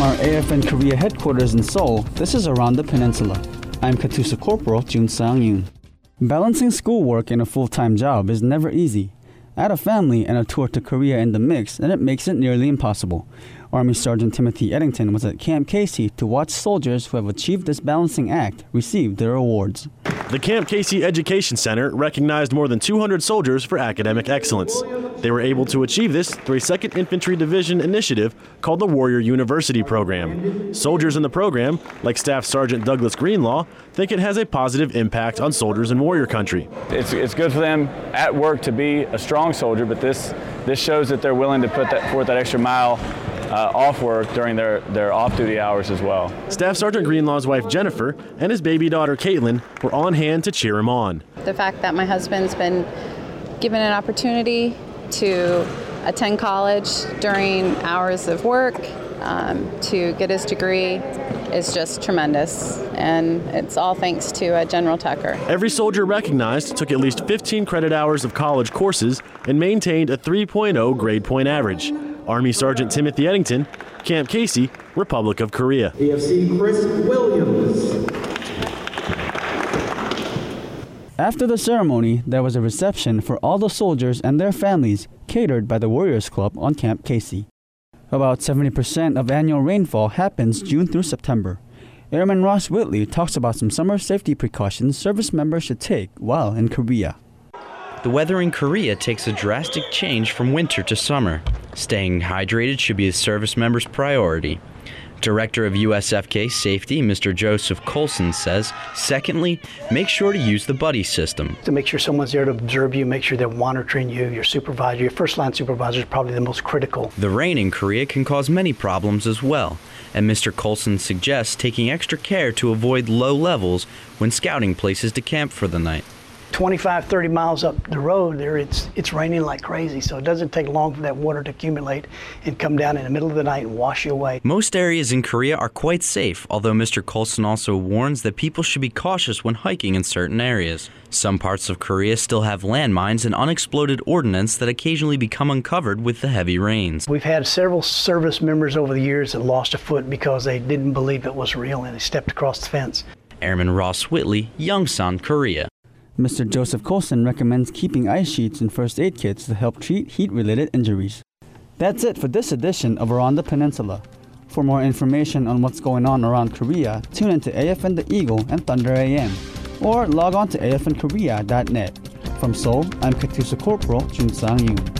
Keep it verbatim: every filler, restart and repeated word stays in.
From our A F N Korea headquarters in Seoul, this is Around the Peninsula. I'm Katusa Corporal Jun Sang-yoon. Balancing schoolwork and a full-time job is never easy. Add a family and a tour to Korea in the mix, and it makes it nearly impossible. Army Sergeant Timothy Eddington was at Camp Casey to watch soldiers who have achieved this balancing act receive their awards. The Camp Casey Education Center recognized more than two hundred soldiers for academic excellence. They were able to achieve this through a second Infantry Division initiative called the Warrior University Program. Soldiers in the program, like Staff Sergeant Douglas Greenlaw, think it has a positive impact on soldiers in warrior country. It's, it's good for them at work to be a strong soldier, but this, this shows that they're willing to put that, forth that extra mile Uh, off work during their, their off-duty hours as well. Staff Sergeant Greenlaw's wife Jennifer and his baby daughter Caitlin were on hand to cheer him on. The fact that my husband's been given an opportunity to attend college during hours of work um, to get his degree is just tremendous, and it's all thanks to uh, General Tucker. Every soldier recognized took at least fifteen credit hours of college courses and maintained a three point oh grade point average. Army Sergeant Timothy Eddington, Camp Casey, Republic of Korea. A F C Chris Williams. After the ceremony, there was a reception for all the soldiers and their families catered by the Warriors Club on Camp Casey. About seventy percent of annual rainfall happens June through September. Airman Ross Whitley talks about some summer safety precautions service members should take while in Korea. The weather in Korea takes a drastic change from winter to summer. Staying hydrated should be a service member's priority. Director of U S F K Safety, Mister Joseph Colson, says, secondly, make sure to use the buddy system. To make sure someone's there to observe you, make sure they're monitoring you, your supervisor, your first-line supervisor is probably the most critical. The rain in Korea can cause many problems as well, and Mister Colson suggests taking extra care to avoid low levels when scouting places to camp for the night. twenty-five, thirty miles up the road there, it's it's raining like crazy, so it doesn't take long for that water to accumulate and come down in the middle of the night and wash you away. Most areas in Korea are quite safe, although Mister Colson also warns that people should be cautious when hiking in certain areas. Some parts of Korea still have landmines and unexploded ordnance that occasionally become uncovered with the heavy rains. We've had several service members over the years that lost a foot because they didn't believe it was real and they stepped across the fence. Airman Ross Whitley, Yongsan, Korea. Mister Joseph Colson recommends keeping ice sheets and first aid kits to help treat heat-related injuries. That's it for this edition of Around the Peninsula. For more information on what's going on around Korea, tune into A F N The Eagle and Thunder A M, or log on to a f n korea dot net. From Seoul, I'm Katusa Corporal Jun Sang-yoon.